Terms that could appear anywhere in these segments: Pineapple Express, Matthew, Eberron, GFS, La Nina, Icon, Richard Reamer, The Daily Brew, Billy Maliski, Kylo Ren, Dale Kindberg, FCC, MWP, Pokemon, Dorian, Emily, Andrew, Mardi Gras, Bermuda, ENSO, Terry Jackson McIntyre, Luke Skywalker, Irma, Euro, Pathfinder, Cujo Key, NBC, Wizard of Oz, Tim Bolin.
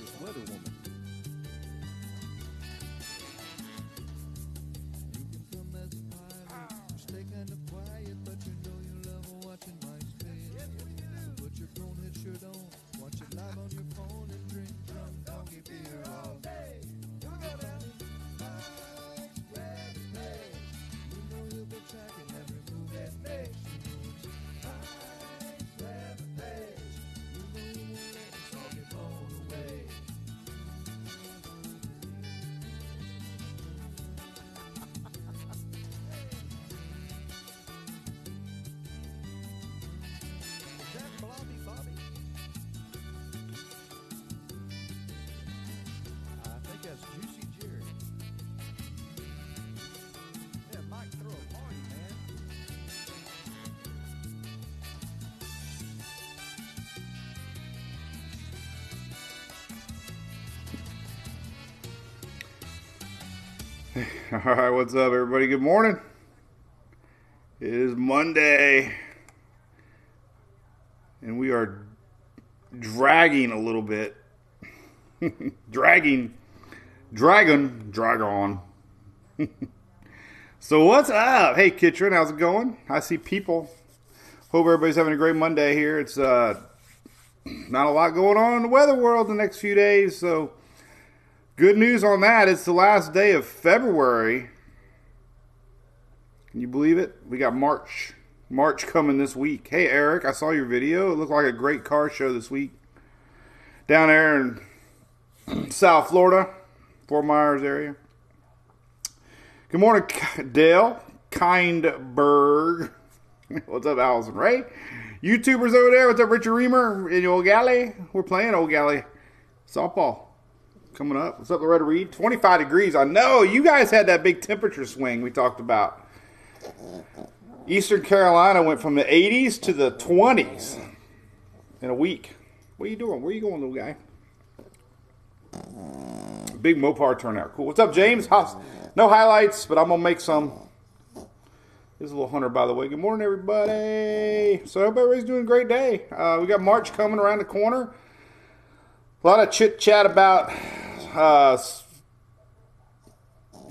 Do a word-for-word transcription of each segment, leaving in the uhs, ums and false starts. knows as Weather Woman. You can come as a pirate. You're stay kind of quiet, but you know you love watching MySpace. So put your grown head shirt on, watch it live on your phone, and drink drunk donkey beer all day. You go down MySpace. You know you'll be tracking every move that makes. All right, what's up, everybody? Good morning. It is Monday, and we are dragging a little bit. dragging, dragon, drag on. So what's up? Hey, Kitrin, how's it going? I see people. Hope everybody's having a great Monday here. It's uh, not a lot going on in the weather world the next few days, so. Good news on that, it's the last day of February. Can you believe it? We got March. March coming this week. Hey, Eric, I saw your video. It looked like a great car show this week. Down there in South Florida, Fort Myers area. Good morning, Dale Kindberg. What's up, Allison Ray? YouTubers over there. What's up, Richard Reamer in Old Galley? We're playing Old Galley softball. Coming up. What's up, Loretta Reed? twenty-five degrees. I know. You guys had that big temperature swing we talked about. Eastern Carolina went from the eighties to the twenties in a week. What are you doing? Where are you going, little guy? Big Mopar turnout. Cool. What's up, James? No highlights, but I'm going to make some. This is a little Hunter, by the way. Good morning, everybody. So, everybody's doing a great day. Uh, we got March coming around the corner. A lot of chit-chat about uh,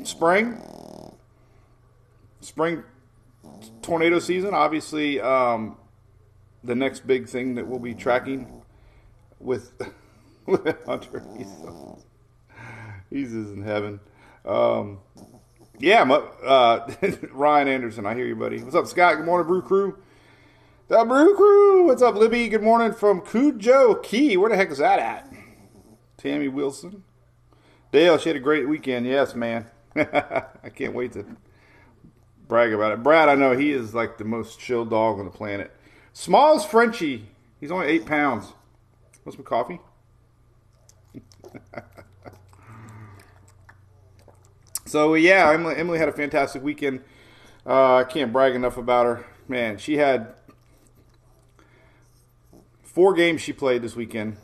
spring, spring tornado season. Obviously, um, the next big thing that we'll be tracking with, with Hunter, he's, he's in heaven. Um, yeah, my, uh, Ryan Anderson, I hear you, buddy. What's up, Scott? Good morning, Brew Crew. The Brew Crew. What's up, Libby? Good morning from Cujo Key. Where the heck is that at? Tammy Wilson. Dale, she had a great weekend. Yes, man. I can't wait to brag about it. Brad, I know he is like the most chill dog on the planet. Small's Frenchie. He's only eight pounds. Want some coffee? So, yeah, Emily, Emily had a fantastic weekend. Uh, I can't brag enough about her. Man, she had four games she played this weekend.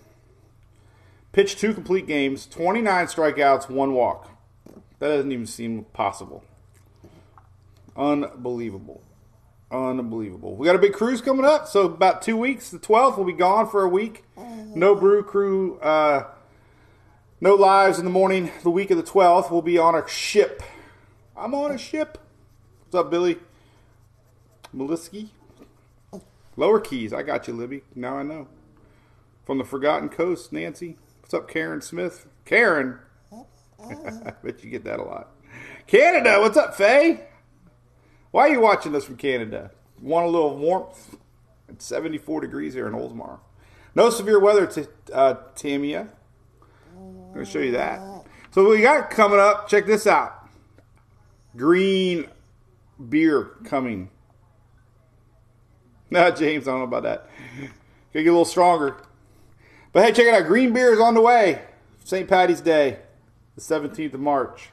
Pitched two complete games, twenty-nine strikeouts, one walk. That doesn't even seem possible. Unbelievable. Unbelievable. We got a big cruise coming up, so about two weeks. The twelfth, we'll be gone for a week. No Brew Crew, uh, no lives in the morning. The week of the twelfth, we'll be on a ship. I'm on a ship. What's up, Billy Maliski? Lower Keys. I got you, Libby. Now I know. From the Forgotten Coast, Nancy. What's up, Karen Smith? Karen. I bet you get that a lot. Canada, what's up, Faye? Why are you watching us from Canada? Want a little warmth? It's seventy-four degrees here in Oldsmar. No severe weather, to, uh, Tamia. I'm going to show you that. So what we got coming up, check this out. Green beer coming. No, James, I don't know about that. Gotta get a little stronger. But hey, check it out. Green beer is on the way. Saint Patty's Day, the seventeenth of March.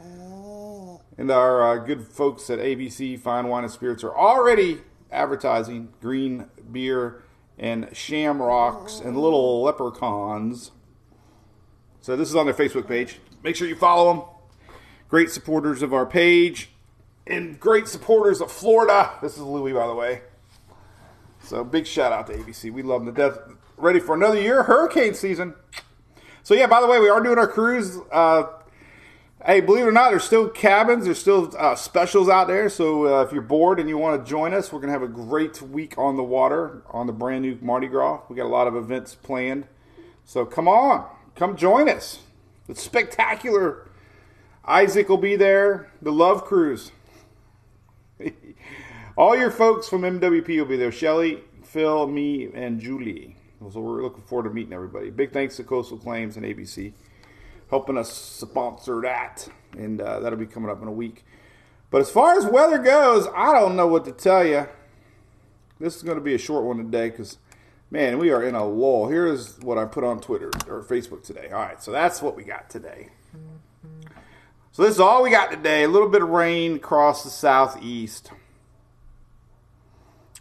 And our uh, good folks at A B C Fine Wine and Spirits are already advertising green beer and shamrocks and little leprechauns. So this is on their Facebook page. Make sure you follow them. Great supporters of our page. And great supporters of Florida. This is Louie, by the way. So, big shout out to A B C. We love them to death. Ready for another year? Hurricane season. So yeah, by the way, we are doing our cruise. Uh, hey, believe it or not, there's still cabins. There's still uh, specials out there. So uh, if you're bored and you want to join us, we're going to have a great week on the water on the brand new Mardi Gras. We got a lot of events planned. So come on. Come join us. It's spectacular. Isaac will be there. The Love Cruise. All your folks from M W P will be there. Shelly, Phil, me, and Julie. So we're looking forward to meeting everybody. Big thanks to Coastal Claims and A B C helping us sponsor that. And uh, that'll be coming up in a week. But as far as weather goes, I don't know what to tell you. This is going to be a short one today because, man, we are in a lull. Here's what I put on Twitter or Facebook today. All right, so that's what we got today. So this is all we got today. A little bit of rain across the southeast.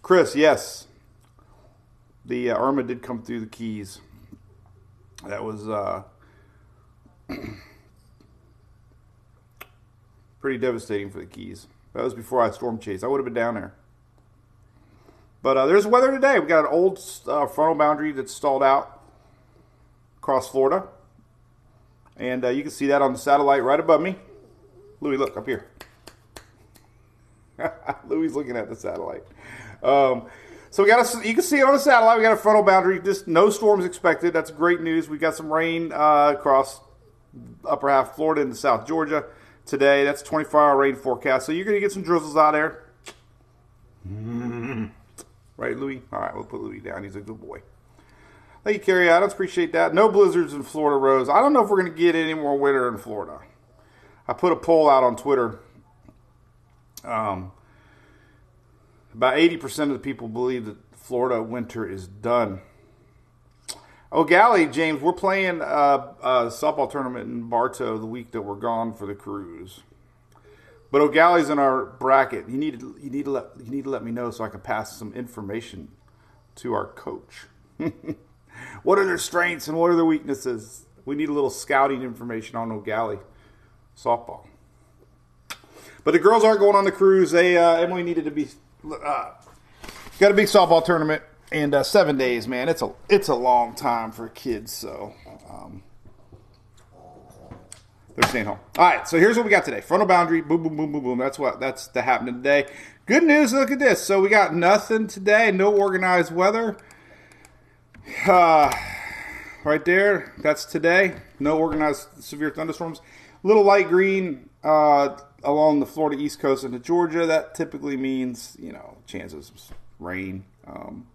Chris, yes. The uh, Irma did come through the Keys. That was uh, pretty devastating for the Keys. That was before I storm chased. I would have been down there. But uh, there's weather today. We got an old uh, frontal boundary that's stalled out across Florida. And uh, you can see that on the satellite right above me. Louis, look, up here. Louis looking at the satellite. Um... So we got a, you can see it on the satellite. We got a frontal boundary. Just no storms expected. That's great news. We got some rain uh, across upper half Florida into South Georgia today. That's twenty-four hour rain forecast. So you're going to get some drizzles out there. Mm. Right, Louis? All right, we'll put Louis down. He's a good boy. Thank you, Carrie Adams. Appreciate that. No blizzards in Florida, Rose. I don't know if we're going to get any more winter in Florida. I put a poll out on Twitter. Um... About eighty percent of the people believe that Florida winter is done. Oh, Gally, James, we're playing a, a softball tournament in Bartow the week that we're gone for the cruise. But O'Galley's in our bracket. You need to, you need to let you need to let me know so I can pass some information to our coach. What are their strengths and what are their weaknesses? We need a little scouting information on O'Galley softball. But the girls aren't going on the cruise. They uh, Emily needed to be. Uh, got a big softball tournament and uh, seven days, man. It's a it's a long time for kids, so um, they're staying home. All right, so here's what we got today: frontal boundary, boom, boom, boom, boom, boom. That's what that's the happening today. Good news. Look at this. So we got nothing today. No organized weather. Uh, right there. That's today. No organized severe thunderstorms. Little light green. Uh, along the Florida East Coast into Georgia. That typically means, you know, chances of rain. Um,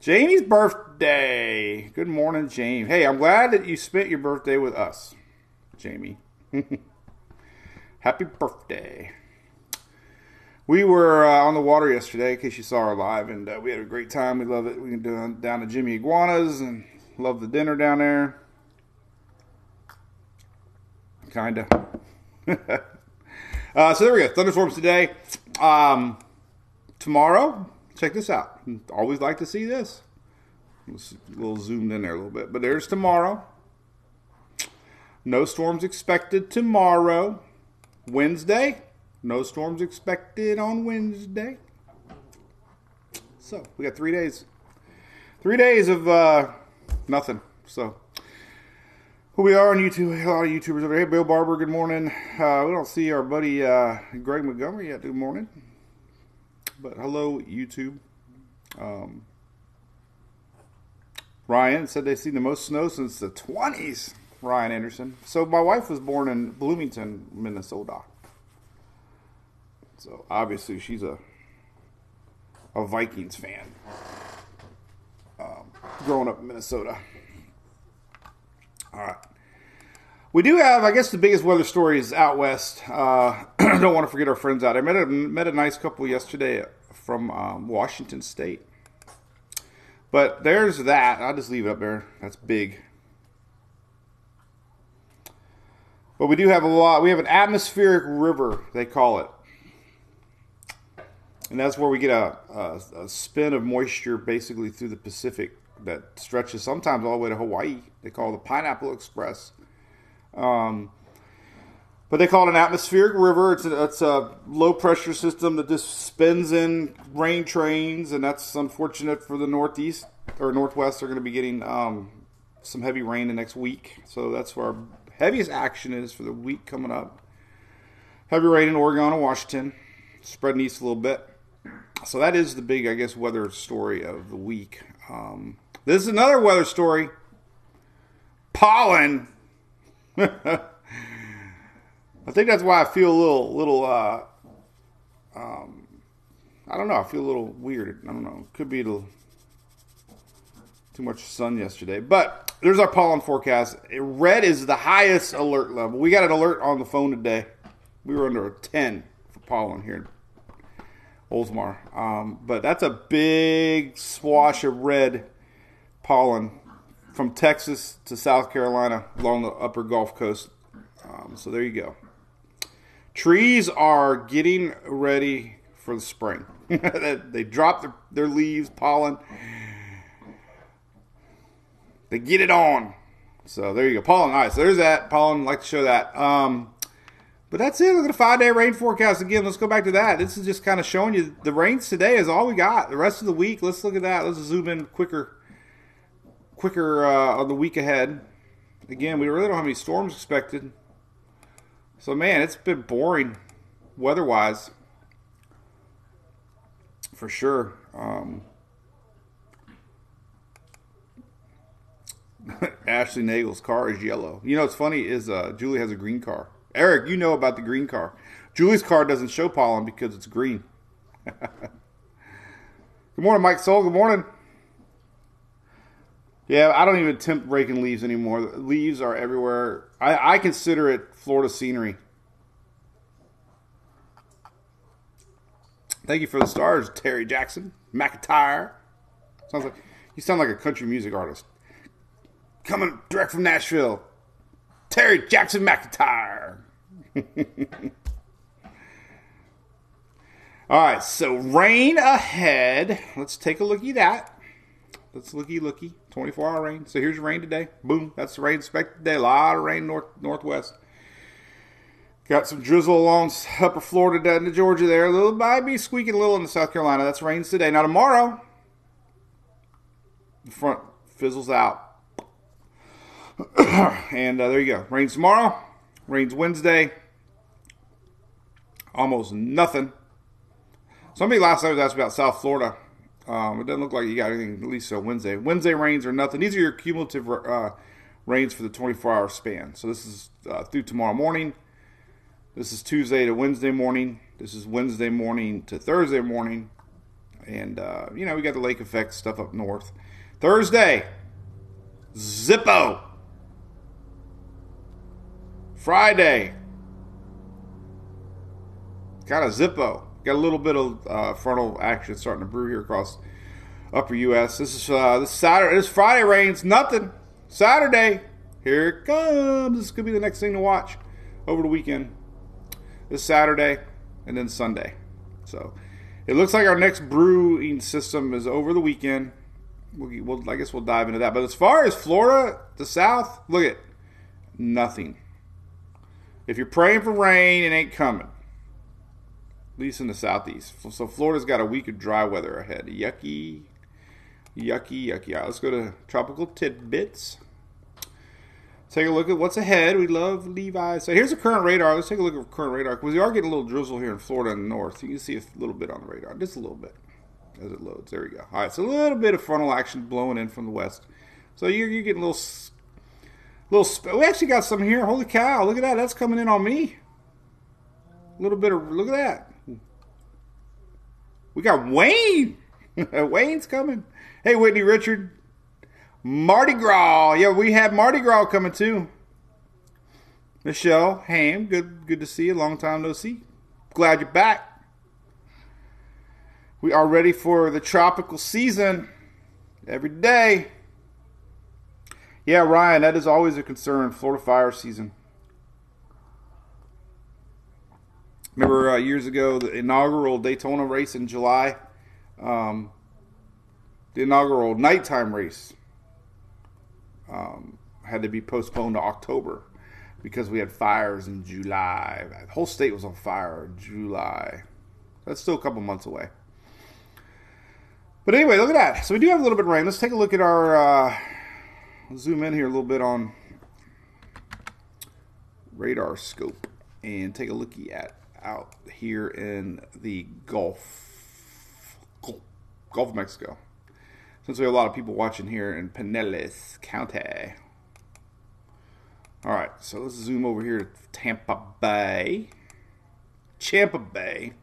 Jamie's birthday. Good morning, Jamie. Hey, I'm glad that you spent your birthday with us, Jamie. Happy birthday. We were uh, on the water yesterday, in case you saw our live, and uh, we had a great time. We love it. We went down to Jimmy Iguana's and love the dinner down there. Kind of. Uh, so there we go. Thunderstorms today. Um, tomorrow, check this out. Always like to see this. It's a little zoomed in there a little bit. But there's tomorrow. No storms expected tomorrow. Wednesday, no storms expected on Wednesday. So we got three days. Three days of uh, nothing. So. We are on YouTube. A lot of YouTubers over here. Bill Barber, good morning. Uh, we don't see our buddy uh, Greg Montgomery yet. Good morning. But hello, YouTube. Um, Ryan said they've seen the most snow since the twenties. Ryan Anderson. So my wife was born in Bloomington, Minnesota. So obviously she's a a Vikings fan. Um, growing up in Minnesota. All right. We do have, I guess, the biggest weather story is out west. Uh, I don't want to forget our friends out. I met a, met a nice couple yesterday from um, Washington State. But there's that. I'll just leave it up there. That's big. But we do have a lot. We have an atmospheric river, they call it. And that's where we get a, a, a spin of moisture basically through the Pacific that stretches sometimes all the way to Hawaii. They call it the Pineapple Express. Um, but they call it an atmospheric river. It's a, it's a low-pressure system that just spins in rain trains, and that's unfortunate for the Northeast or Northwest. They're going to be getting um, some heavy rain the next week. So that's where our heaviest action is for the week coming up. Heavy rain in Oregon and Washington, spreading east a little bit. So that is the big, I guess, weather story of the week. Um, this is another weather story. Pollen. I think that's why I feel a little, little, uh, um, I don't know. I feel a little weird. I don't know. Could be a little, too much sun yesterday. But there's our pollen forecast. Red is the highest alert level. We got an alert on the phone today. We were under a ten for pollen here in Oldsmar. Um, but that's a big swash of red pollen from Texas to South Carolina along the upper Gulf Coast. Um, so there you go. Trees are getting ready for the spring. They drop their, their leaves, pollen. They get it on. So there you go. Pollen. All right, so there's that. Pollen. I'd like to show that. Um... But that's it. Look at the five-day rain forecast again. Let's go back to that. This is just kind of showing you the rains today is all we got. The rest of the week, let's look at that. Let's zoom in quicker, quicker uh, on the week ahead. Again, we really don't have any storms expected. So, man, it's been boring weather-wise for sure. Um, Ashley Nagel's car is yellow. You know what's funny is uh, Julie has a green car. Eric, you know about the green car. Julie's car doesn't show pollen because it's green. Good morning, Mike Soul. Good morning. Yeah, I don't even attempt raking leaves anymore. Leaves are everywhere. I, I consider it Florida scenery. Thank you for the stars, Terry Jackson. McIntyre. Sounds like you sound like a country music artist. Coming direct from Nashville. Terry Jackson McIntyre. All right, so rain ahead. Let's take a looky that. Let's looky looky. twenty-four hour rain. So here's your rain today. Boom. That's the rain expected today. A lot of rain north northwest. Got some drizzle along upper Florida down to Georgia there. A little might be squeaking a little in South Carolina. That's rains today. Now tomorrow, the front fizzles out. and uh, there you go. Rains tomorrow. Rains Wednesday. Almost nothing. Somebody last night was asked about South Florida. Um, it doesn't look like you got anything, at least till Wednesday. Wednesday rains or nothing. These are your cumulative uh, rains for the twenty-four hour span. So this is uh, through tomorrow morning. This is Tuesday to Wednesday morning. This is Wednesday morning to Thursday morning. And, uh, you know, we got the lake effect stuff up north. Thursday. Zippo. Friday, got a Zippo. Got a little bit of uh, frontal action starting to brew here across upper U S This is uh, this Saturday. This Friday rains nothing. Saturday, here it comes. This could be the next thing to watch over the weekend. This Saturday and then Sunday. So it looks like our next brewing system is over the weekend. We'll, we'll I guess we'll dive into that. But as far as Florida, the South, look at nothing. If you're praying for rain, it ain't coming. At least in the southeast. So Florida's got a week of dry weather ahead. Yucky. Yucky, yucky. All right, let's go to Tropical Tidbits. Take a look at what's ahead. We love Levi's. So here's the current radar. Let's take a look at current radar. Because we are getting a little drizzle here in Florida and the north. You can see a little bit on the radar. Just a little bit as it loads. There we go. All right, so a little bit of frontal action blowing in from the west. So you're, you're getting a little... Little sp- we actually got some here. Holy cow! Look at that. That's coming in on me. A little bit of look at that. We got Wayne. Wayne's coming. Hey, Whitney Richard. Mardi Gras. Yeah, we have Mardi Gras coming too. Michelle Ham. Good, good to see you. Long time no see. Glad you're back. We are ready for the tropical season. Every day. Yeah, Ryan, that is always a concern, Florida fire season. Remember uh, years ago, the inaugural Daytona race in July, um, the inaugural nighttime race um, had to be postponed to October because we had fires in July. The whole state was on fire in July. That's still a couple months away. But anyway, look at that. So we do have a little bit of rain. Let's take a look at our... Uh, Let's zoom in here a little bit on radar scope and take a looky at out here in the Gulf, Gulf of Mexico. Since we have a lot of people watching here in Pinellas County. Alright, so let's zoom over here to Tampa Bay. Champa Bay.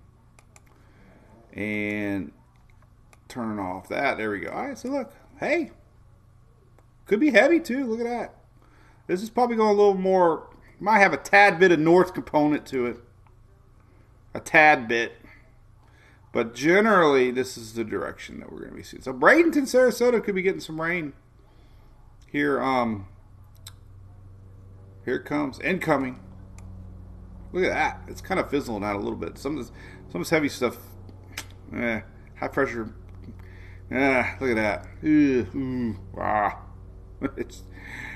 And turn off that. There we go. Alright, so look. Hey. Could be heavy too. Look at that. This is probably going a little more. Might have a tad bit of north component to it. A tad bit. But generally, this is the direction that we're going to be seeing. So Bradenton, Sarasota could be getting some rain. Here, um, here it comes. Incoming. Look at that. It's kind of fizzling out a little bit. Some of this, some of this heavy stuff. Eh, high pressure. Eh, look at that. Ew, ooh, ah. It's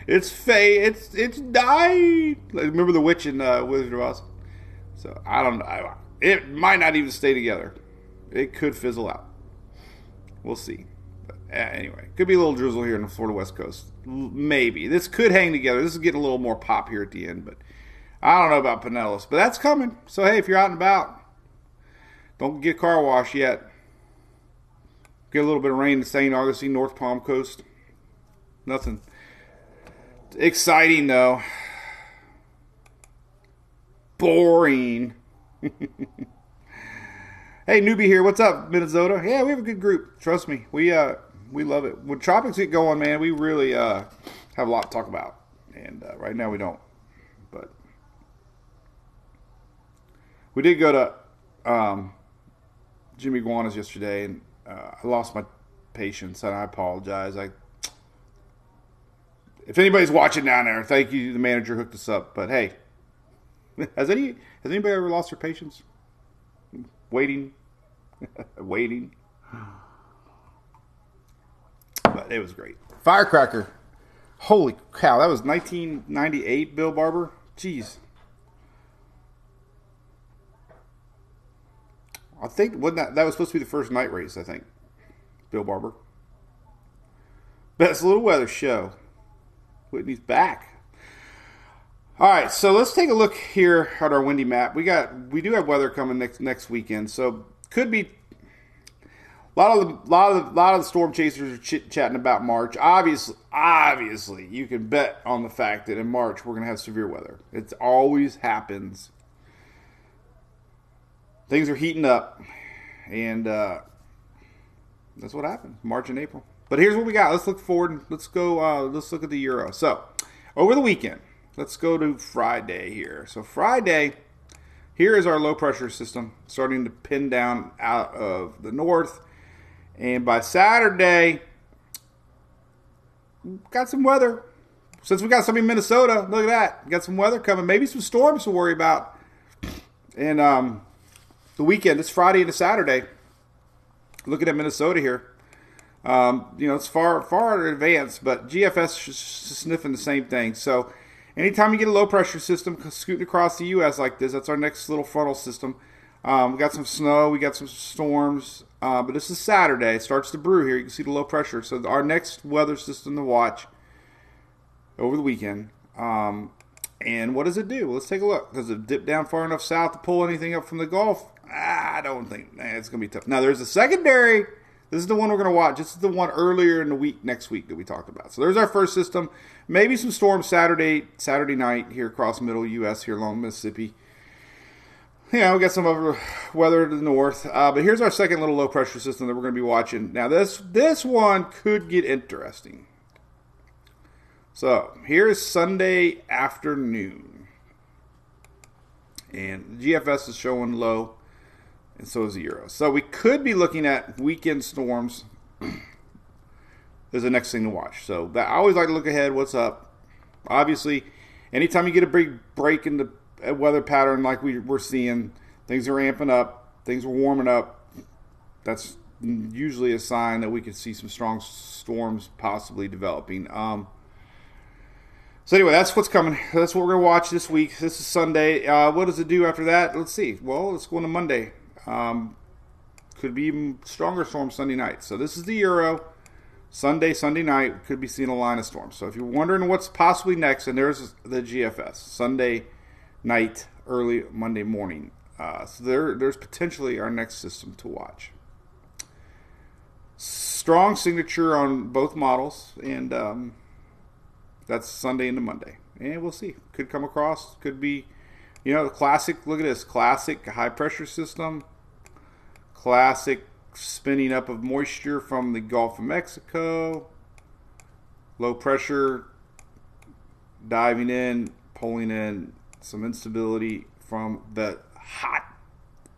it's fade. It's it's dying. Like, remember the witch in uh, Wizard of Oz? So I don't know. It might not even stay together. It could fizzle out. We'll see. But uh, anyway, could be a little drizzle here in the Florida West Coast. L maybe this could hang together. This is getting a little more pop here at the end, but I don't know about Pinellas. But that's coming. So hey, if you're out and about, don't get a car wash yet. Get a little bit of rain in Saint Augustine, North Palm Coast. Nothing exciting though. Boring. Hey, newbie here. What's up, Minnesota? Yeah, we have a good group. Trust me, we uh we love it. When tropics get going, man, we really uh have a lot to talk about. And uh, right now we don't, but we did go to um Jimmy Guana's yesterday, and uh, I lost my patience, and I apologize. I. If anybody's watching down there, thank you. The manager hooked us up. But hey, has any has anybody ever lost their patience? Waiting, waiting. But it was great. Firecracker. Holy cow! That was nineteen ninety-eight. Bill Barber. Jeez. I think wasn't that that was supposed to be the first night race. I think. Bill Barber. Best little weather show. Whitney's back. All right, so let's take a look here at our windy map. We got, we do have weather coming next next weekend, so could be a lot of the, lot of the, lot of the storm chasers are chit chatting about March. Obviously, obviously, you can bet on the fact that in March we're going to have severe weather. It always happens. Things are heating up, and uh, that's what happened. March and April. But here's what we got. Let's look forward. Let's go. Uh, let's look at the Euro. So, over the weekend, let's go to Friday here. So Friday, here is our low pressure system starting to pin down out of the north, and by Saturday, got some weather. Since we got something in Minnesota, look at that. We got some weather coming. Maybe some storms to worry about. And um, the weekend, this Friday into Saturday. Looking at Minnesota here. Um, you know, it's far, far in advance, but G F S is sniffing the same thing. So anytime you get a low pressure system scooting across the U S like this, that's our next little frontal system. Um, we got some snow, we got some storms, uh, but this is Saturday. It starts to brew here. You can see the low pressure. So our next weather system to watch over the weekend. Um, and what does it do? Well, let's take a look. Does it dip down far enough south to pull anything up from the Gulf? Ah, I don't think nah, it's going to be tough. Now there's a secondary. This is the one we're going to watch. This is the one earlier in the week, next week, that we talked about. So there's our first system. Maybe some storms Saturday, Saturday night here across middle U S here along Mississippi. Yeah, we got some other weather to the north. Uh, but here's our second little low pressure system that we're going to be watching. Now this this one could get interesting. So here is Sunday afternoon, and G F S is showing low. And so is the Euro. So we could be looking at weekend storms is the next thing to watch. So that, I always like to look ahead. What's up? Obviously, anytime you get a big break in the weather pattern like we, we're seeing, things are ramping up, things are warming up. That's usually a sign that we could see some strong storms possibly developing. Um, So anyway, that's what's coming. That's what we're going to watch this week. This is Sunday. Uh, what does it do after that? Let's see. Well, let's go on to Monday. Um, could be even stronger storm Sunday night. So this is the Euro. Sunday, Sunday night, could be seeing a line of storms. So if you're wondering what's possibly next, and there's the G F S, Sunday night, early Monday morning. Uh, so there, there's potentially our next system to watch. Strong signature on both models, and um, that's Sunday into Monday. And we'll see. Could come across, could be, you know, the classic, look at this, classic high-pressure system, classic spinning up of moisture from the Gulf of Mexico, low pressure diving in, pulling in some instability from the hot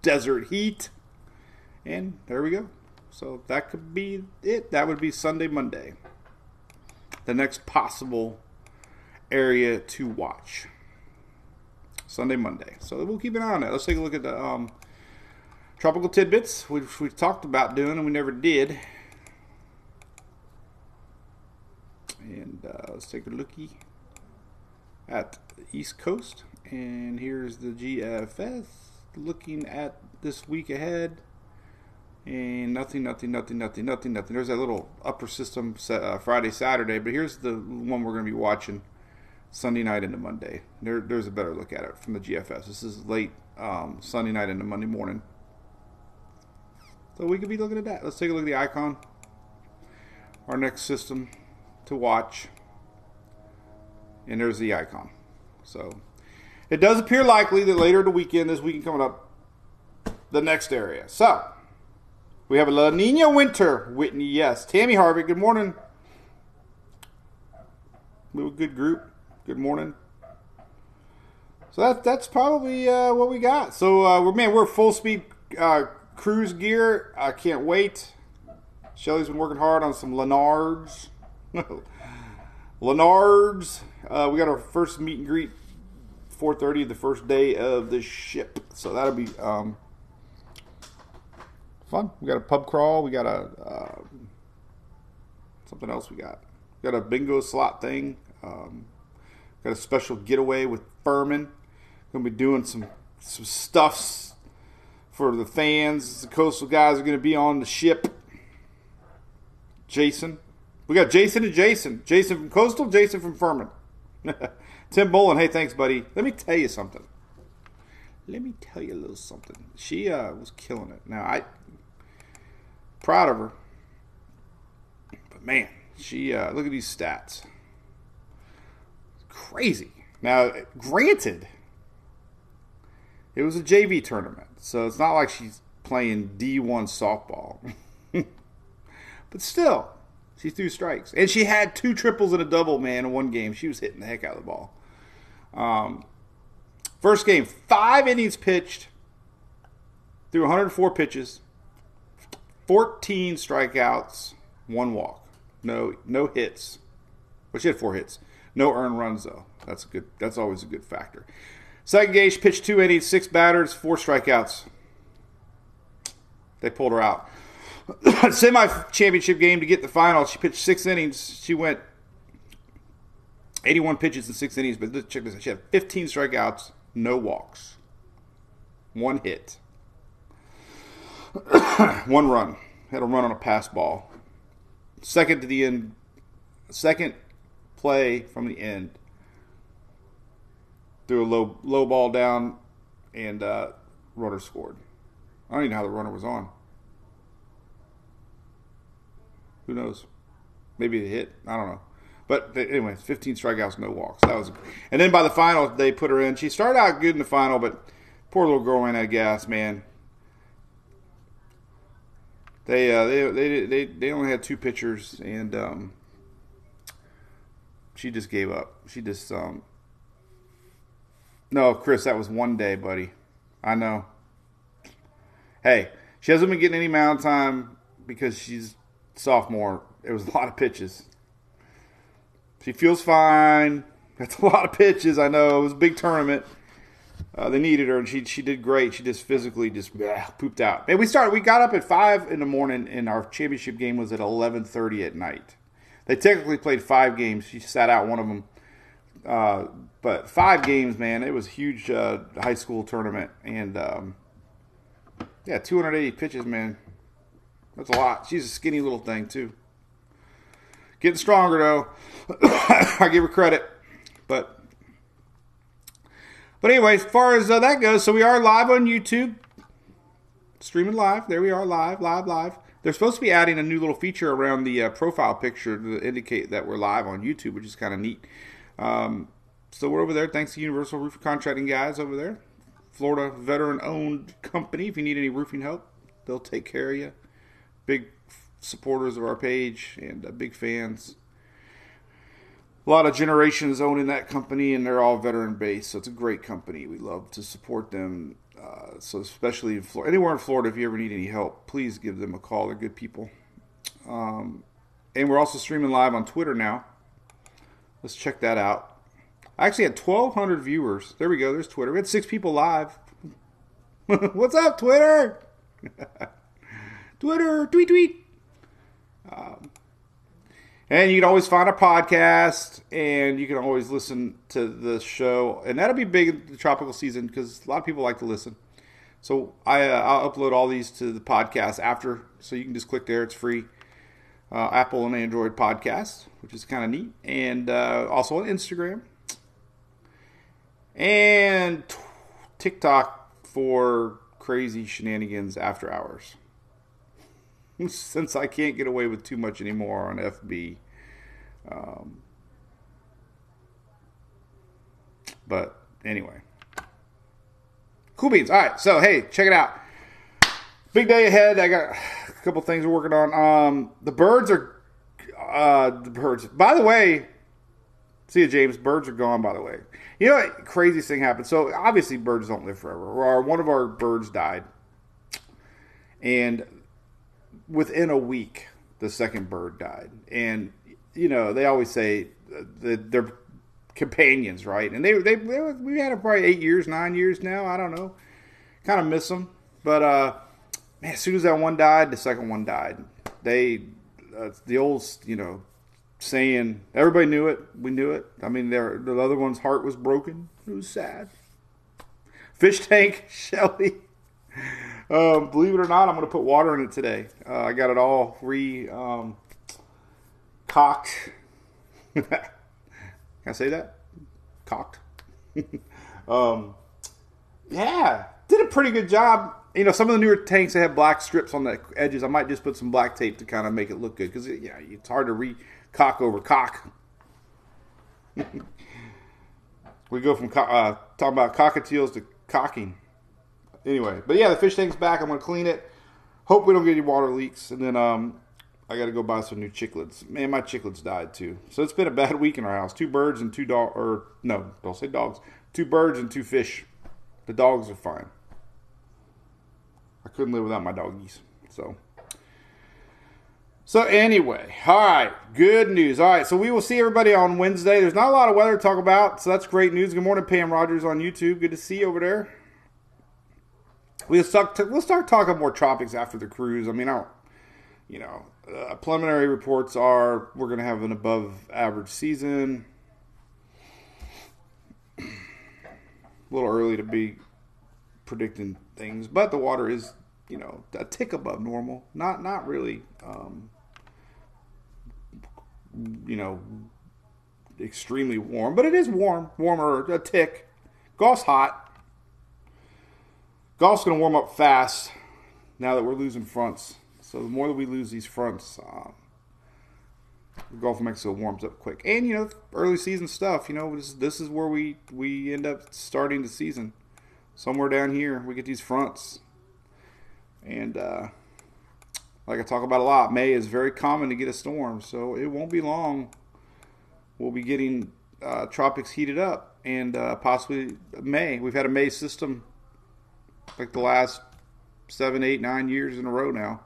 desert heat, and there we go. So that could be it. That would be Sunday, Monday, the next possible area to watch. Sunday, Monday. So we'll keep an eye on that. Let's take a look at the um, tropical tidbits, which we talked about doing and we never did. And uh, let's take a looky at the East Coast. And here's the G F S looking at this week ahead. And nothing, nothing, nothing, nothing, nothing, nothing. There's that little upper system uh, Friday, Saturday. But here's the one we're going to be watching Sunday night into Monday. There, there's a better look at it from the G F S. This is late um, Sunday night into Monday morning. So we could be looking at that. Let's take a look at the Icon, our next system to watch. And there's the Icon. So it does appear likely that later in the weekend, this weekend coming up, the next area. So we have a La Nina winter. Whitney, yes. Tammy Harvey, good morning. We were a good group. Good morning. So that, that's probably uh, what we got. So, uh, we're man, we're full speed uh, cruise gear. I can't wait. Shelly's been working hard on some Lennards. Lennards. Uh, we got our first meet and greet, four thirty, the first day of the ship. So that'll be um, fun. We got a pub crawl. We got a uh, something else we got. We got a bingo slot thing. Um, Got a special getaway with Furman. Going to be doing some, some stuffs for the fans. The coastal guys are going to be on the ship. Jason. We got Jason and Jason. Jason from Coastal, Jason from Furman. Tim Bolin, hey, thanks, buddy. Let me tell you something. Let me tell you a little something. She uh, was killing it. Now, I proud of her. But, man, she uh, look at these stats. Crazy. Now, granted, it was a J V tournament, so it's not like she's playing D one softball. But still, she threw strikes. And she had two triples and a double, man, in one game. She was hitting the heck out of the ball. Um, first game, five innings pitched, threw one hundred four pitches, fourteen strikeouts, one walk. No, no hits. Well, she had four hits. No earned runs, though. That's a good. That's always a good factor. Second game, she pitched two innings, six batters, four strikeouts. They pulled her out. Semi-championship game to get the final. She pitched six innings. She went eighty-one pitches in six innings, but check this out. She had fifteen strikeouts, no walks, one hit, one run. Had a run on a pass ball. Second to the end. Second. Play from the end, threw a low low ball down, and uh, runner scored. I don't even know how the runner was on. Who knows? Maybe it hit. I don't know. But anyway, fifteen strikeouts, no walks. That was, and then by the final, they put her in. She started out good in the final, but poor little girl ran out of gas, man. They uh, they they they they only had two pitchers, and um. She just gave up. She just, um, no, Chris, that was one day, buddy. I know. Hey, she hasn't been getting any mound time because she's sophomore. It was a lot of pitches. She feels fine. That's a lot of pitches. I know. It was a big tournament. Uh, they needed her, and she she did great. She just physically just bleh, pooped out. And we started. We got up at five in the morning, and our championship game was at eleven thirty at night. They technically played five games. She sat out one of them. Uh, but five games, man. It was a huge uh, high school tournament. And, um, yeah, two hundred eighty pitches, man. That's a lot. She's a skinny little thing, too. Getting stronger, though. I give her credit. But but anyway, as far as uh, that goes, so we are live on YouTube. Streaming live. There we are, live, live, live. They're supposed to be adding a new little feature around the uh, profile picture to indicate that we're live on YouTube, which is kind of neat. Um, so we're over there. Thanks to Universal Roof Contracting guys over there. Florida veteran-owned company. If you need any roofing help, they'll take care of you. Big supporters of our page and uh, big fans. A lot of generations owning that company, and they're all veteran-based, so it's a great company. We love to support them, uh, so especially in Florida. Anywhere in Florida, if you ever need any help, please give them a call. They're good people. Um, and we're also streaming live on Twitter now. Let's check that out. I actually had twelve hundred viewers. There we go. There's Twitter. We had six people live. What's up, Twitter? Twitter, tweet, tweet. Um, And you can always find a podcast, and you can always listen to the show. And that'll be big in the tropical season because a lot of people like to listen. So I, uh, I'll upload all these to the podcast after. So you can just click there. It's free. Uh, Apple and Android podcast, which is kind of neat. And uh, also on Instagram. And TikTok for crazy shenanigans after hours. Since I can't get away with too much anymore on F B. Um, but anyway. Cool beans. All right. So, hey, check it out. Big day ahead. I got a couple things we're working on. Um, the birds are... Uh, the birds. By the way, see you, James. Birds are gone, by the way. You know what? Craziest thing happened. So, obviously, birds don't live forever. Our, one of our birds died. And... within a week, the second bird died. And, you know, they always say that they're companions, right? And they, they, they we had it probably eight years, nine years now. I don't know. Kind of miss them. But, uh, man, as soon as that one died, the second one died. They, uh, the old, you know, saying, everybody knew it. We knew it. I mean, their the other one's heart was broken. It was sad. Fish tank, Shelly. Um, believe it or not, I'm going to put water in it today. Uh, I got it all re-cocked. Um, Can I say that? Cocked. um, yeah, did a pretty good job. You know, some of the newer tanks, they have black strips on the edges. I might just put some black tape to kind of make it look good because it, you know, it's hard to re-cock over cock. We go from co- uh, talking about cockatiels to cocking. Anyway, but yeah, the fish tank's back. I'm going to clean it. Hope we don't get any water leaks. And then um, I got to go buy some new chicklets. Man, my chicklets died too. So it's been a bad week in our house. Two birds and two dogs. Or no, don't say dogs. Two birds and two fish. The dogs are fine. I couldn't live without my doggies. So, so anyway. All right. Good news. All right. So we will see everybody on Wednesday. There's not a lot of weather to talk about. So that's great news. Good morning, Pam Rogers on YouTube. Good to see you over there. We'll start, to, we'll start talking more tropics after the cruise. I mean, I don't, you know, uh, preliminary reports are we're going to have an above-average season. A little early to be predicting things, but the water is, you know, a tick above normal. Not, not really, um, you know, extremely warm, but it is warm, warmer, a tick. Golf's hot. Golf's going to warm up fast now that we're losing fronts. So the more that we lose these fronts, um, the Gulf of Mexico warms up quick. And, you know, early season stuff, you know, this, this is where we, we end up starting the season. Somewhere down here, we get these fronts. And uh, like I talk about a lot, May is very common to get a storm. So it won't be long. We'll be getting uh, tropics heated up and uh, possibly May. We've had a May system like the last seven, eight, nine years in a row now.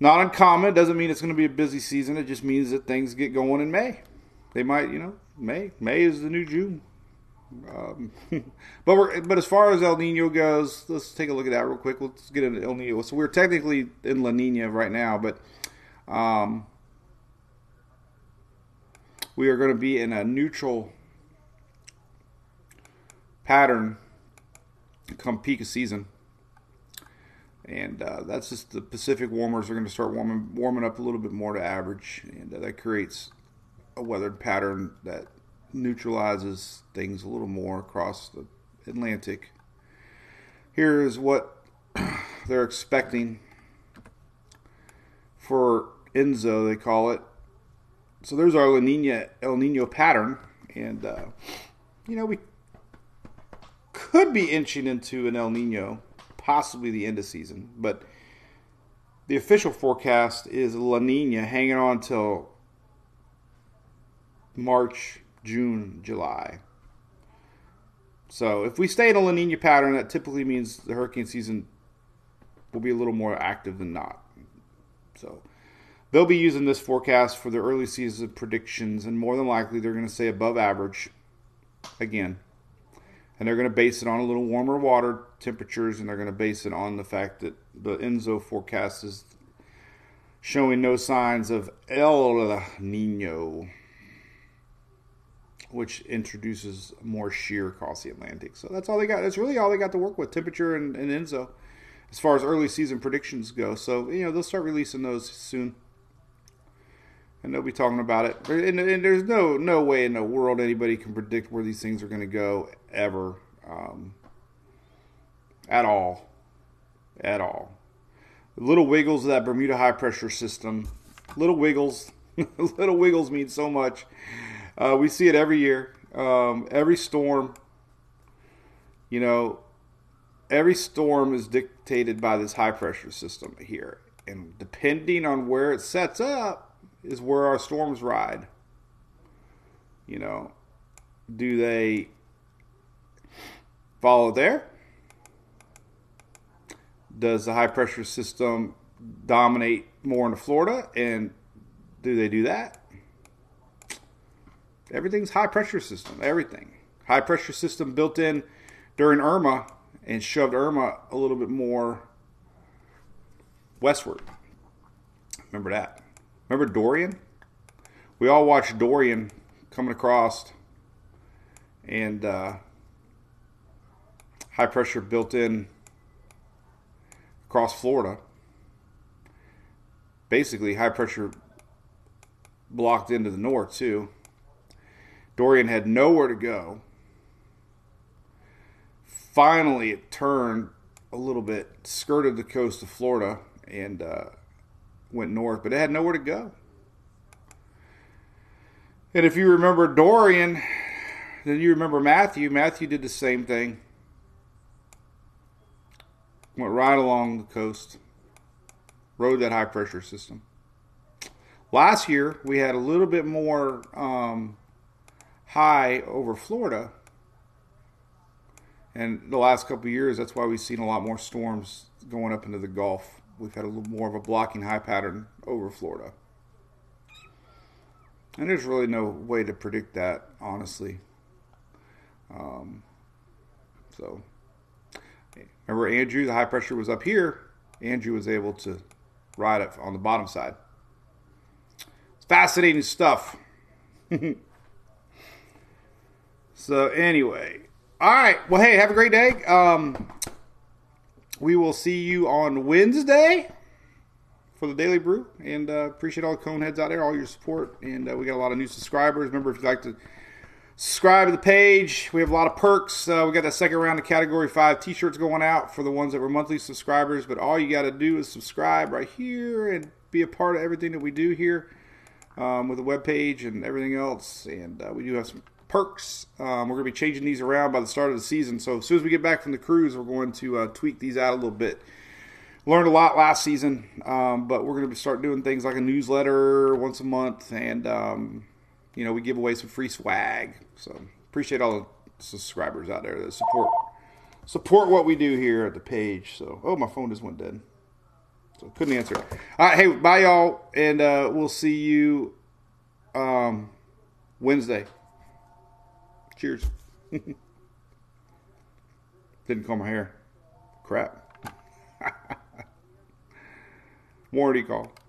Not uncommon. It doesn't mean it's going to be a busy season. It just means that things get going in May. They might, you know, May. May is the new June. Um, but we're, but as far as El Nino goes, let's take a look at that real quick. Let's get into El Nino. So we're technically in La Nina right now, but um, we are going to be in a neutral pattern come peak of season. And uh, that's just the Pacific warmers are going to start warming warming up a little bit more to average, and uh, that creates a weathered pattern that neutralizes things a little more across the Atlantic. Here is what they're expecting for ENSO, they call it. So there's our La Nina, El Nino pattern, and uh, you know, we could be inching into an El Nino, possibly the end of season, but the official forecast is La Nina hanging on till March, June, July. So if we stay in a La Nina pattern, that typically means the hurricane season will be a little more active than not. So they'll be using this forecast for their early season predictions, and more than likely they're going to say above average again. And they're going to base it on a little warmer water temperatures, and they're going to base it on the fact that the ENSO forecast is showing no signs of El Nino, which introduces more shear across the Atlantic. So that's all they got. That's really all they got to work with, temperature and, and ENSO, as far as early season predictions go. So, you know, they'll start releasing those soon, and they'll be talking about it. And, and there's no no way in the world anybody can predict where these things are going to go ever, um, at all, at all. Little wiggles of that Bermuda high pressure system. Little wiggles, little wiggles mean so much. Uh, we see it every year, um, every storm. You know, every storm is dictated by this high pressure system here, and depending on where it sets up is where our storms ride. You know, do they follow there? Does the high pressure system dominate more into Florida, and do they do that? Everything's high pressure system, everything. High pressure system built in during Irma and shoved Irma a little bit more westward. Remember that. Remember Dorian? We all watched Dorian coming across, and uh, high pressure built in across Florida. Basically, high pressure blocked into the north too. Dorian had nowhere to go. Finally, it turned a little bit, skirted the coast of Florida, and uh, went north, but it had nowhere to go. And if you remember Dorian, then you remember Matthew. Matthew did the same thing. Went right along the coast, rode that high pressure system. Last year, we had a little bit more um, high over Florida, and the last couple of years, that's why we've seen a lot more storms going up into the Gulf. We've had a little more of a blocking high pattern over Florida, and there's really no way to predict that, honestly. Um, so, remember Andrew, the high pressure was up here. Andrew was able to ride it on the bottom side. It's fascinating stuff. So anyway, all right. Well, hey, have a great day. Um, we will see you on Wednesday for the Daily Brew, and uh, appreciate all the coneheads out there, all your support, and uh, we got a lot of new subscribers. Remember, if you'd like to subscribe to the page, we have a lot of perks. Uh, we got that second round of Category Five T-shirts going out for the ones that were monthly subscribers. But all you got to do is subscribe right here and be a part of everything that we do here, um, with the webpage and everything else. And uh, we do have some perks. Um, we're going to be changing these around by the start of the season. So as soon as we get back from the cruise, we're going to uh, tweak these out a little bit. Learned a lot last season, um, but we're going to start doing things like a newsletter once a month, and um, you know, we give away some free swag. So appreciate all the subscribers out there that support support what we do here at the page. So, oh, my phone just went dead, so couldn't answer it. All right, hey, bye y'all, and uh, we'll see you um, Wednesday. Cheers. Didn't comb my hair. Crap. Warranty call.